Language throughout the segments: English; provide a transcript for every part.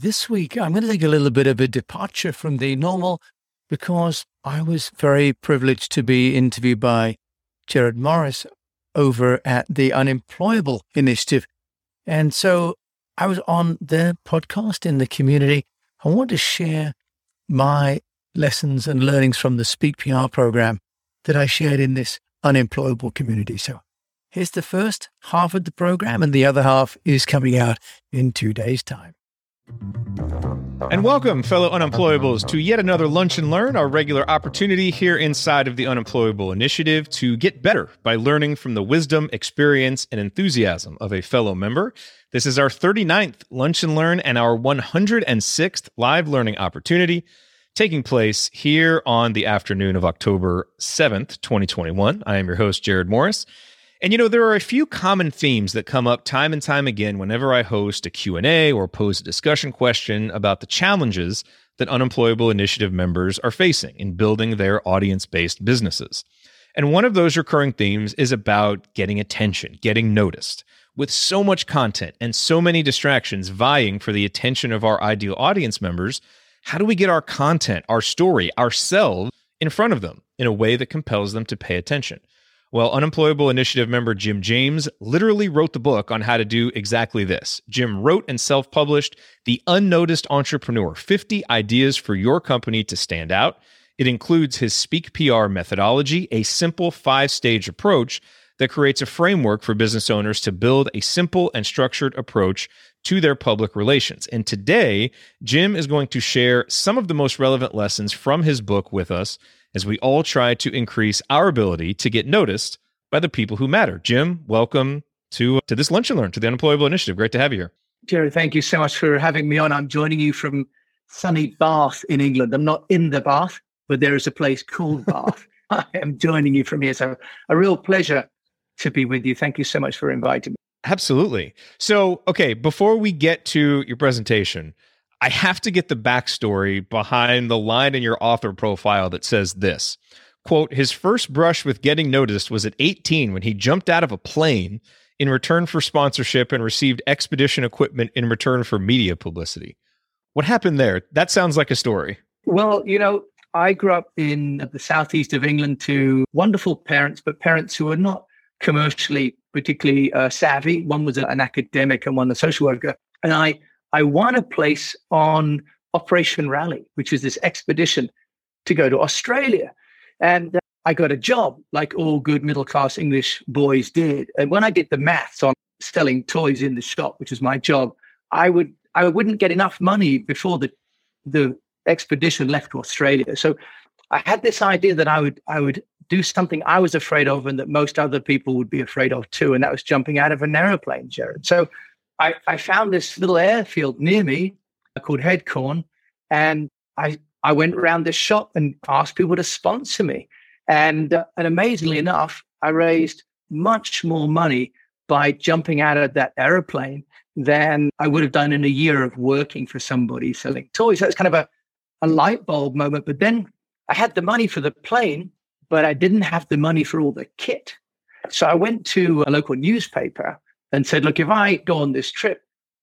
This week, I'm going to take a little bit of a departure from the normal because I was very privileged to be interviewed by Jerod Morris over at the Unemployable Initiative. And so I was on their podcast in the community. I want to share my lessons and learnings from the Speak PR program that I shared in this unemployable community. So here's the first half of the program, and the other half is coming out in 2 days' time. And welcome, fellow unemployables, to yet another Lunch and Learn, our regular opportunity here inside of the Unemployable Initiative to get better by learning from the wisdom, experience, and enthusiasm of a fellow member. This is our 39th Lunch and Learn and our 106th live learning opportunity, taking place here on the afternoon of October 7th, 2021. I am your host, Jerod Morris. And you know, there are a few common themes that come up time and time again whenever I host a Q&A or pose a discussion question about the challenges that Unemployable Initiative members are facing in building their audience-based businesses. And one of those recurring themes is about getting attention, getting noticed. With so much content and so many distractions vying for the attention of our ideal audience members, how do we get our content, our story, ourselves in front of them in a way that compels them to pay attention? Well, Unemployable Initiative member Jim James literally wrote the book on how to do exactly this. Jim wrote and self-published The Unnoticed Entrepreneur: 50 Ideas for Your Company to Stand Out. It includes his Speak PR methodology, a simple 5-stage approach that creates a framework for business owners to build a simple and structured approach to their public relations. And today, Jim is going to share some of the most relevant lessons from his book with us as we all try to increase our ability to get noticed by the people who matter. Jim, welcome to this Lunch and Learn, to the Unemployable Initiative. Great to have you here. Jerod, thank you so much for having me on. I'm joining you from sunny Bath in England. I'm not in the Bath, but there is a place called Bath. I am joining you from here. So a real pleasure to be with you. Thank you so much for inviting me. Absolutely. So, okay, before we get to your presentation, I have to get the backstory behind the line in your author profile that says this, quote, his first brush with getting noticed was at 18 when he jumped out of a plane in return for sponsorship and received expedition equipment in return for media publicity. What happened there? That sounds like a story. Well, you know, I grew up in the southeast of England to wonderful parents, but parents who were not commercially particularly savvy. One was an academic and one a social worker. And I won a place on Operation Rally, which is this expedition to go to Australia. And I got a job like all good middle-class English boys did. And when I did the maths on selling toys in the shop, which is my job, I wouldn't get enough money before the expedition left to Australia. So I had this idea that I would do something I was afraid of and that most other people would be afraid of too. And that was jumping out of an aeroplane, Jerod. So I found this little airfield near me called Headcorn, and I went around this shop and asked people to sponsor me. And amazingly enough, I raised much more money by jumping out of that airplane than I would have done in a year of working for somebody selling toys. So it's kind of a light bulb moment. But then I had the money for the plane, but I didn't have the money for all the kit. So I went to a local newspaper and said, look, if I go on this trip,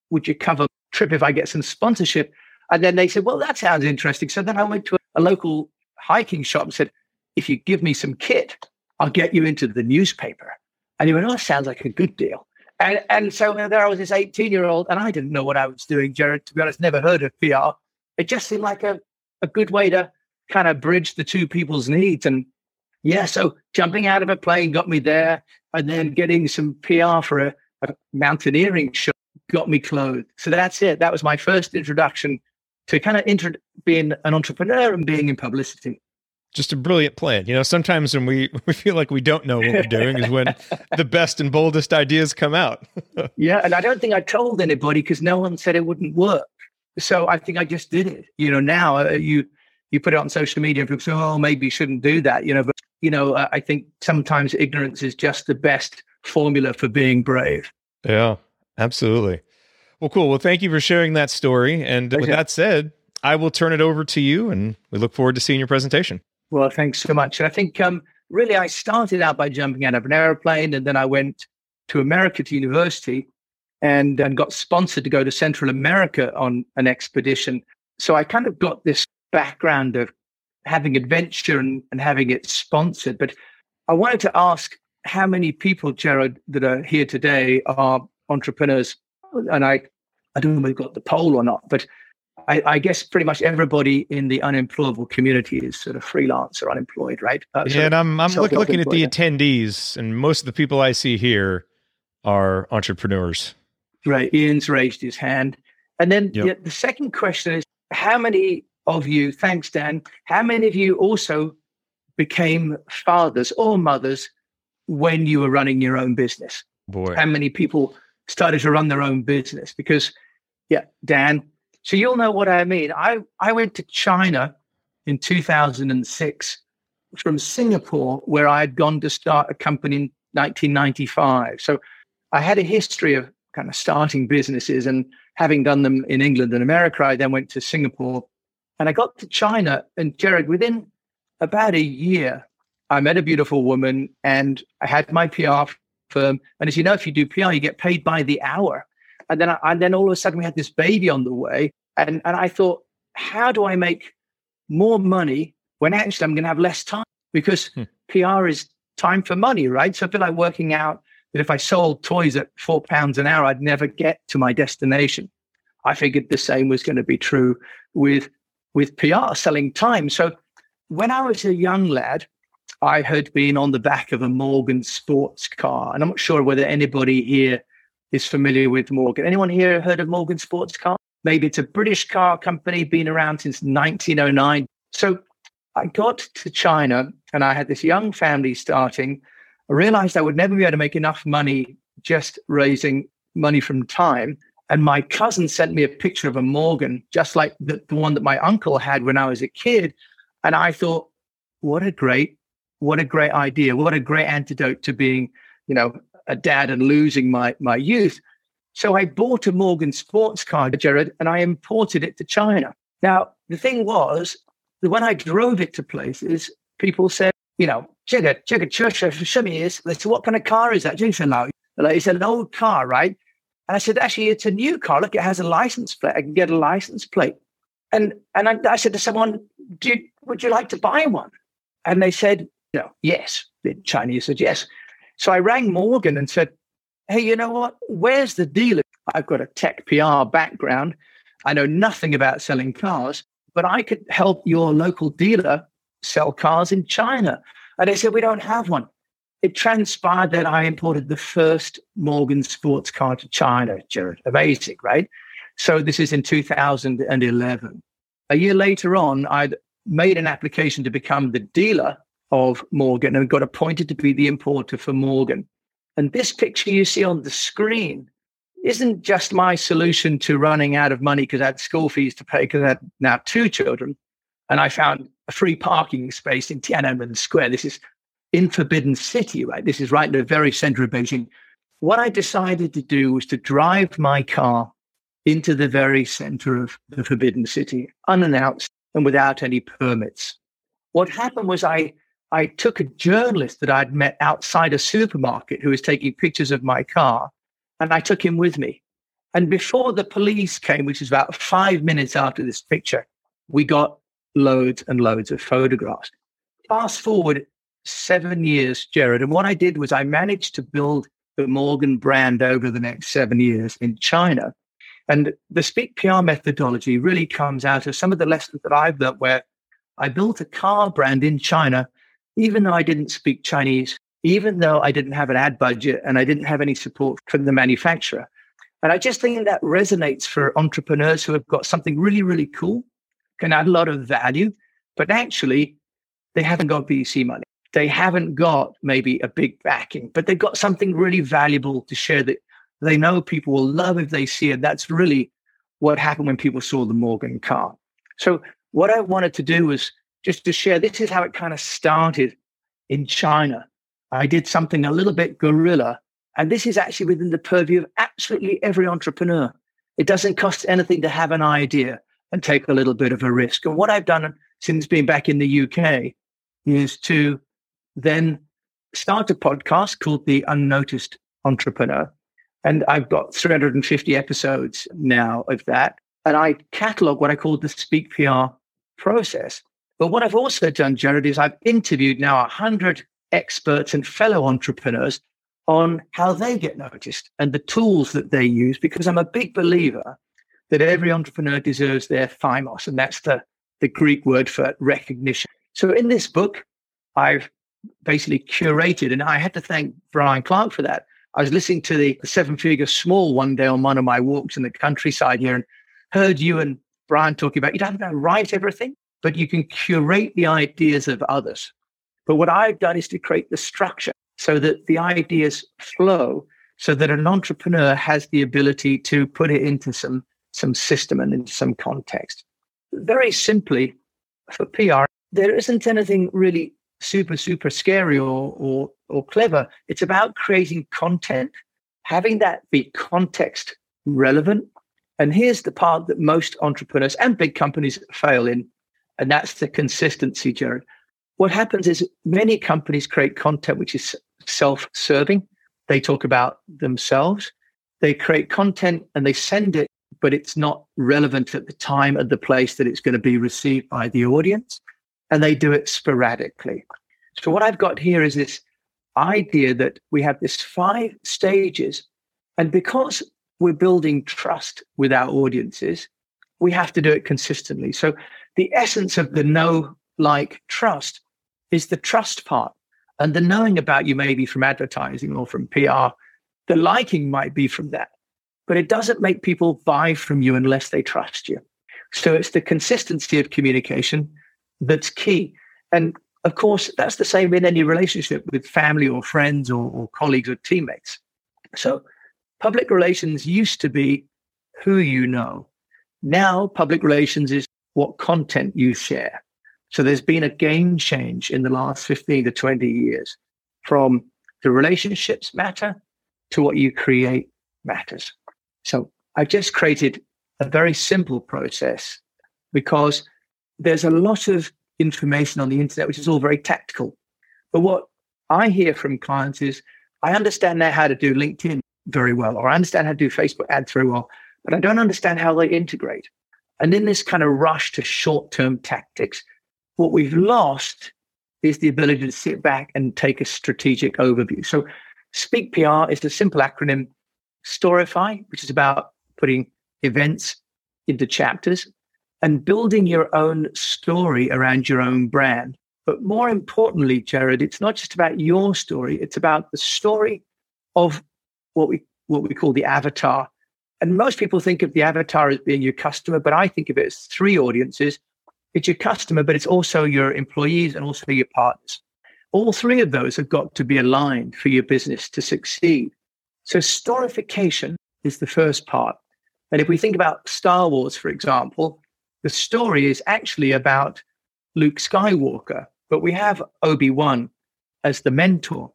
would you cover trip if I get some sponsorship? And then they said, well, that sounds interesting. So then I went to a local hiking shop and said, if you give me some kit, I'll get you into the newspaper. And he went, oh, that sounds like a good deal. And so there I was, this 18-year-old, and I didn't know what I was doing, Jerod, to be honest, never heard of PR. It just seemed like a good way to kind of bridge the two people's needs. And yeah, so jumping out of a plane got me there, and then getting some PR for a mountaineering show got me clothed. So that's it. That was my first introduction to kind of being an entrepreneur and being in publicity. Just a brilliant plan. You know, sometimes when we feel like we don't know what we're doing is when the best and boldest ideas come out. Yeah, and I don't think I told anybody because no one said it wouldn't work. So I think I just did it. You know, now you put it on social media and people say, oh, maybe you shouldn't do that. You know, but, you know, I think sometimes ignorance is just the best formula for being brave. Yeah, absolutely. Well, cool. Well, thank you for sharing that story. And with that said, I will turn it over to you, and we look forward to seeing your presentation. Well, thanks so much. And I think really I started out by jumping out of an airplane, and then I went to America to university and got sponsored to go to Central America on an expedition. So I kind of got this background of having adventure and having it sponsored. But I wanted to ask how many people, Jerod, that are here today are entrepreneurs. And I don't know if we've got the poll or not, but I guess pretty much everybody in the unemployable community is sort of freelance or unemployed, right? Yeah, and I'm looking at the attendees, and most of the people I see here are entrepreneurs. Right. Ian's raised his hand. And then the second question is, how many of you, thanks, Dan, how many of you also became fathers or mothers when you were running your own business? Boy. How many people started to run their own business? Because, Dan, so you'll know what I mean. I went to China in 2006 from Singapore, where I had gone to start a company in 1995. So I had a history of kind of starting businesses, and having done them in England and America, I then went to Singapore, and I got to China. And Jerod, within about a year, I met a beautiful woman, and I had my PR firm. And as you know, if you do PR, you get paid by the hour. And then all of a sudden we had this baby on the way. And I thought, how do I make more money when actually I'm going to have less time? Because PR is time for money, right? So I feel like working out that if I sold toys at £4 an hour, I'd never get to my destination. I figured the same was going to be true with PR, selling time. So when I was a young lad, I had been on the back of a Morgan sports car. And I'm not sure whether anybody here is familiar with Morgan. Anyone here heard of Morgan sports car? Maybe it's a British car company, been around since 1909. So I got to China and I had this young family starting. I realized I would never be able to make enough money just raising money from time. And my cousin sent me a picture of a Morgan, just like the one that my uncle had when I was a kid. And I thought, what a great idea. What a great antidote to being, a dad and losing my youth. So I bought a Morgan sports car, Jerod, and I imported it to China. Now, the thing was that when I drove it to places, people said, so what kind of car is that? It's an old car, right? And I said, actually, it's a new car. Look, it has a license plate. I can get a license plate. And I said to someone, would you like to buy one? And they said, yes. The Chinese said, yes. So I rang Morgan and said, hey, you know what? Where's the dealer? I've got a tech PR background. I know nothing about selling cars, but I could help your local dealer sell cars in China. And they said, we don't have one. It transpired that I imported the first Morgan sports car to China, Jerod. Amazing, right? So this is in 2011. A year later on, I'd made an application to become the dealer of Morgan and got appointed to be the importer for Morgan. And this picture you see on the screen isn't just my solution to running out of money because I had school fees to pay because I had now two children. And I found a free parking space in Tiananmen Square. This is in Forbidden City, right? This is right in the very center of Beijing. What I decided to do was to drive my car into the very center of the Forbidden City, unannounced and without any permits. What happened was I took a journalist that I'd met outside a supermarket who was taking pictures of my car, and I took him with me. And before the police came, which is about 5 minutes after this picture, we got loads and loads of photographs. Fast forward 7 years, Jerod, and what I did was I managed to build the Morgan brand over the next 7 years in China. And the Speak PR methodology really comes out of some of the lessons that I've learned, where I built a car brand in China, even though I didn't speak Chinese, even though I didn't have an ad budget and I didn't have any support from the manufacturer. And I just think that resonates for entrepreneurs who have got something really, really cool, can add a lot of value, but actually they haven't got VC money. They haven't got maybe a big backing, but they've got something really valuable to share that they know people will love if they see it. That's really what happened when people saw the Morgan car. So what I wanted to do was just to share, this is how it kind of started in China. I did something a little bit guerrilla, and this is actually within the purview of absolutely every entrepreneur. It doesn't cost anything to have an idea and take a little bit of a risk. And what I've done since being back in the UK is to then start a podcast called The Unnoticed Entrepreneur. And I've got 350 episodes now of that. And I catalog what I call the Speak PR process. But what I've also done, Jerod, is I've interviewed now 100 experts and fellow entrepreneurs on how they get noticed and the tools that they use, because I'm a big believer that every entrepreneur deserves their thymos, and that's the Greek word for recognition. So in this book, I've basically curated, and I had to thank Brian Clark for that. I was listening to the 7 Figure Small one day on one of my walks in the countryside here, and heard you and Brian talking about you don't have to write everything, but you can curate the ideas of others. But what I've done is to create the structure so that the ideas flow, so that an entrepreneur has the ability to put it into some system and into some context. Very simply, for PR, there isn't anything really super scary or clever. It's about creating content, having that be context relevant. And here's the part that most entrepreneurs and big companies fail in, and that's the consistency, Jerod. What happens is many companies create content which is self-serving. They talk about themselves. They create content and they send it, but it's not relevant at the time and the place that it's going to be received by the audience. And they do it sporadically. So what I've got here is this idea that we have this 5 stages. And because we're building trust with our audiences, we have to do it consistently. So the essence of the know, like, trust is the trust part. And the knowing about you may be from advertising or from PR. The liking might be from that. But it doesn't make people buy from you unless they trust you. So it's the consistency of communication that's key. And of course, that's the same in any relationship with family or friends or colleagues or teammates. So public relations used to be who you know. Now public relations is what content you share. So there's been a game change in the last 15 to 20 years from the relationships matter to what you create matters. So I just created a very simple process because there's a lot of information on the internet, which is all very tactical. But what I hear from clients is, I understand now how to do LinkedIn very well, or I understand how to do Facebook ads very well, but I don't understand how they integrate. And in this kind of rush to short-term tactics, what we've lost is the ability to sit back and take a strategic overview. So Speak PR is a simple acronym, Storify, which is about putting events into chapters and building your own story around your own brand. But more importantly, Jerod, it's not just about your story. It's about the story of what we call the avatar. And most people think of the avatar as being your customer, but I think of it as 3 audiences. It's your customer, but it's also your employees and also your partners. All 3 of those have got to be aligned for your business to succeed. So storification is the first part. And if we think about Star Wars, for example, the story is actually about Luke Skywalker, but we have Obi-Wan as the mentor.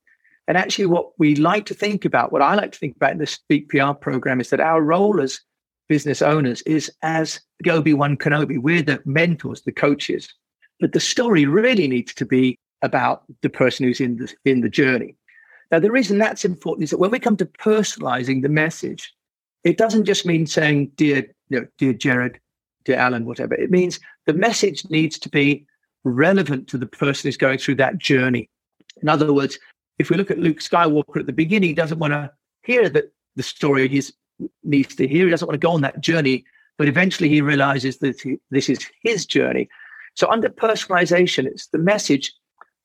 And actually what we like to think about, what I like to think about in the Speak PR program is that our role as business owners is as the Obi-Wan Kenobi. We're the mentors, the coaches. But the story really needs to be about the person who's in the journey. Now, the reason that's important is that when we come to personalizing the message, it doesn't just mean saying, dear Jerod, dear Alan, whatever. It means the message needs to be relevant to the person who's going through that journey. In other words, if we look at Luke Skywalker at the beginning, he doesn't want to hear that the story needs to hear. He doesn't want to go on that journey, but eventually he realizes that this is his journey. So under personalization, it's the message,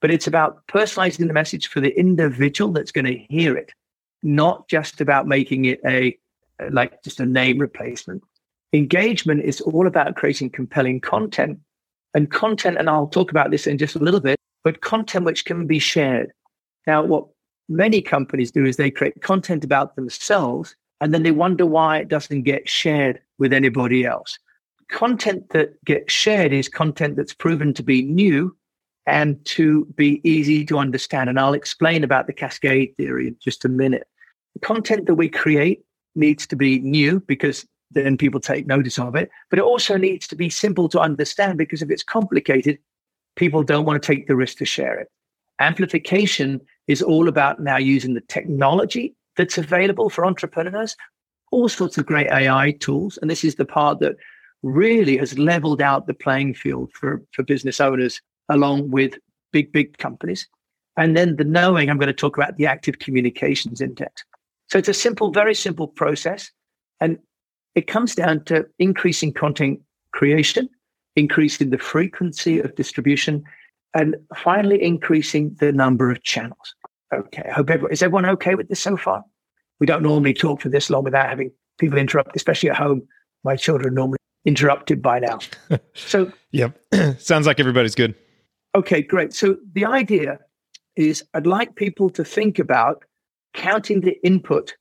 but it's about personalizing the message for the individual that's going to hear it, not just about making it just a name replacement. Engagement is all about creating compelling content, and I'll talk about this in just a little bit, but content which can be shared. Now, what many companies do is they create content about themselves, and then they wonder why it doesn't get shared with anybody else. Content that gets shared is content that's proven to be new and to be easy to understand. And I'll explain about the cascade theory in just a minute. The content that we create needs to be new because then people take notice of it. But it also needs to be simple to understand because if it's complicated, people don't want to take the risk to share it. Amplification is all about now using the technology that's available for entrepreneurs, all sorts of great AI tools. And this is the part that really has leveled out the playing field for business owners along with big companies. And then the knowing, I'm going to talk about the active communications index. So it's a simple, very simple process. And it comes down to increasing content creation, increasing the frequency of distribution, and finally increasing the number of channels. Okay, I hope everyone, is everyone okay with this so far? We don't normally talk for this long without having people interrupt, especially at home. My children are normally interrupted by now. So yep, sounds like everybody's good. Okay, great. So the idea is I'd like people to think about counting the input,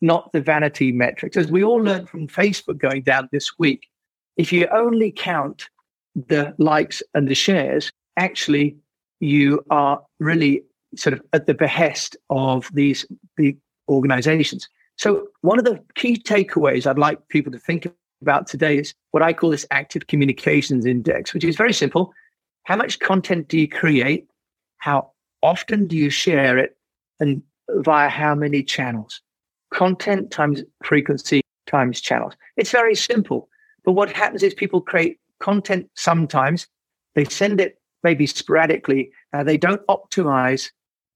not the vanity metrics. As we all learned from Facebook going down this week, if you only count the likes and the shares, actually you are really sort of at the behest of these big organizations. So one of the key takeaways I'd like people to think about today is what I call this active communications index, which is very simple. How much content do you create? How often do you share it? And via how many channels? Content times frequency times channels. It's very simple. But what happens is people create content sometimes. They send it maybe sporadically. They don't optimize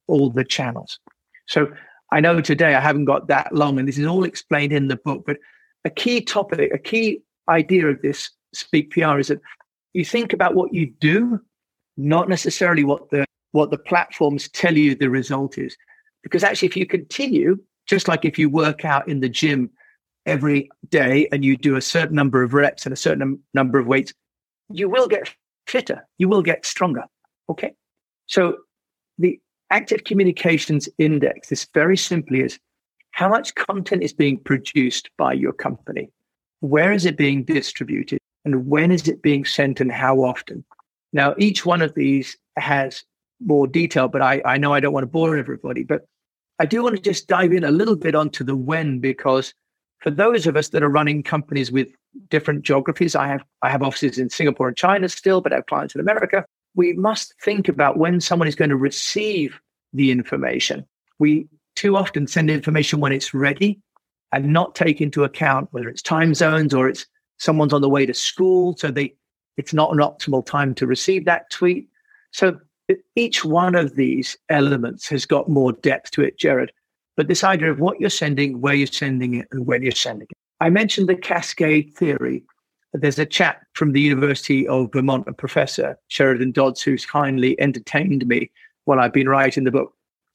all the channels. So I know today I haven't got that long, and this is all explained in the book. But a key topic, a key idea of this Speak PR is that you think about what you do, not necessarily what the platforms tell you the result is. Because actually, if you continue, just like if you work out in the gym every day and you do a certain number of reps and a certain number of weights, you will get fitter, you will get stronger. Okay. So the active communications index, this very simply is how much content is being produced by your company? Where is it being distributed? And when is it being sent and how often? Now, each one of these has more detail, but I know I don't want to bore everybody, but I do want to just dive in a little bit onto the when, because for those of us that are running companies with different geographies, I have offices in Singapore and China still, but I have clients in America. We must think about when someone is going to receive the information. We too often send information when it's ready and not take into account whether it's time zones or it's someone's on the way to school, so it's not an optimal time to receive that tweet. So each one of these elements has got more depth to it, Jerod. But this idea of what you're sending, where you're sending it, and when you're sending it. I mentioned the cascade theory. There's a chap from the University of Vermont, a professor, Sheridan Dodds, who's kindly entertained me while I've been writing the book.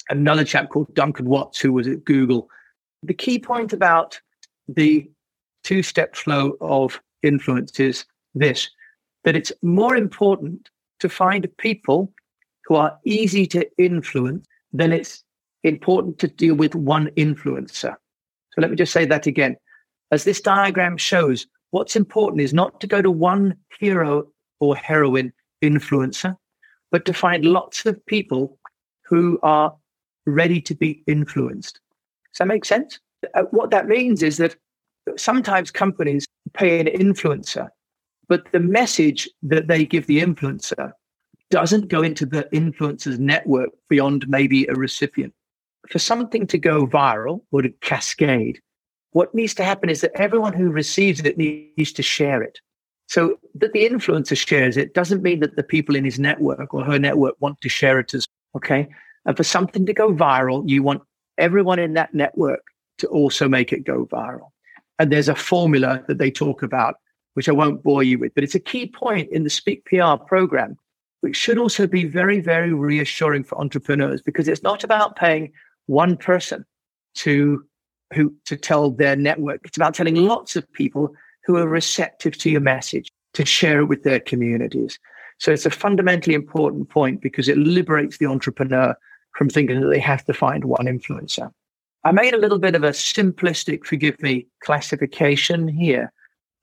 Another chap called Duncan Watts, who was at Google. The key point about the two-step flow of influence is this, that it's more important to find people who are easy to influence than it's important to deal with one influencer. So let me just say that again. As this diagram shows, what's important is not to go to one hero or heroine influencer, but to find lots of people who are ready to be influenced. Does that make sense? What that means is that sometimes companies pay an influencer, but the message that they give the influencer doesn't go into the influencer's network beyond maybe a recipient. For something to go viral or to cascade, what needs to happen is that everyone who receives it needs to share it. So that the influencer shares it doesn't mean that the people in his network or her network want to share it as well. Okay. And for something to go viral, you want everyone in that network to also make it go viral. And there's a formula that they talk about, which I won't bore you with, but it's a key point in the Speak PR program, which should also be very, very reassuring for entrepreneurs, because it's not about paying one person to tell their network. It's about telling lots of people who are receptive to your message to share it with their communities. So it's a fundamentally important point because it liberates the entrepreneur from thinking that they have to find one influencer. I made a little bit of a simplistic, forgive me, classification here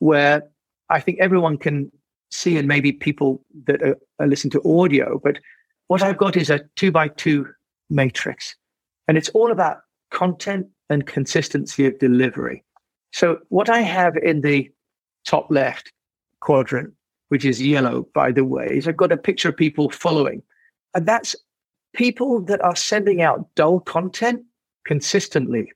where I think everyone can see, and maybe people that are listening to audio, but what I've got is a 2x2 matrix, and it's all about content and consistency of delivery. So what I have in the top left quadrant, which is yellow, by the way, is I've got a picture of people following. And that's people that are sending out dull content consistently.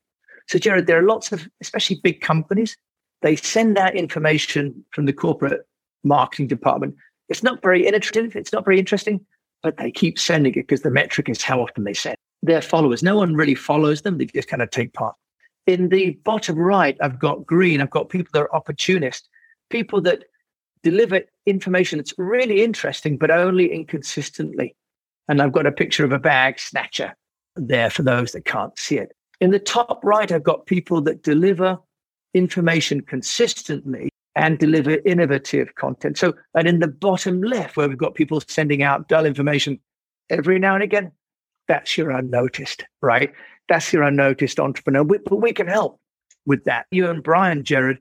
So, Jerod, there are lots of, especially big companies, they send out information from the corporate marketing department. It's not very innovative. It's not very interesting, but they keep sending it because the metric is how often they send their followers. No one really follows them. They just kind of take part. In the bottom right, I've got green. I've got people that are opportunists, people that deliver information that's really interesting, but only inconsistently. And I've got a picture of a bag snatcher there for those that can't see it. In the top right, I've got people that deliver information consistently and deliver innovative content. So, and in the bottom left, where we've got people sending out dull information every now and again, that's your unnoticed, right? That's your unnoticed entrepreneur. But we can help with that. You and Brian, Jerod,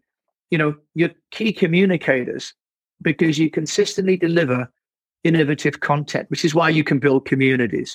you know, you're key communicators because you consistently deliver innovative content, which is why you can build communities.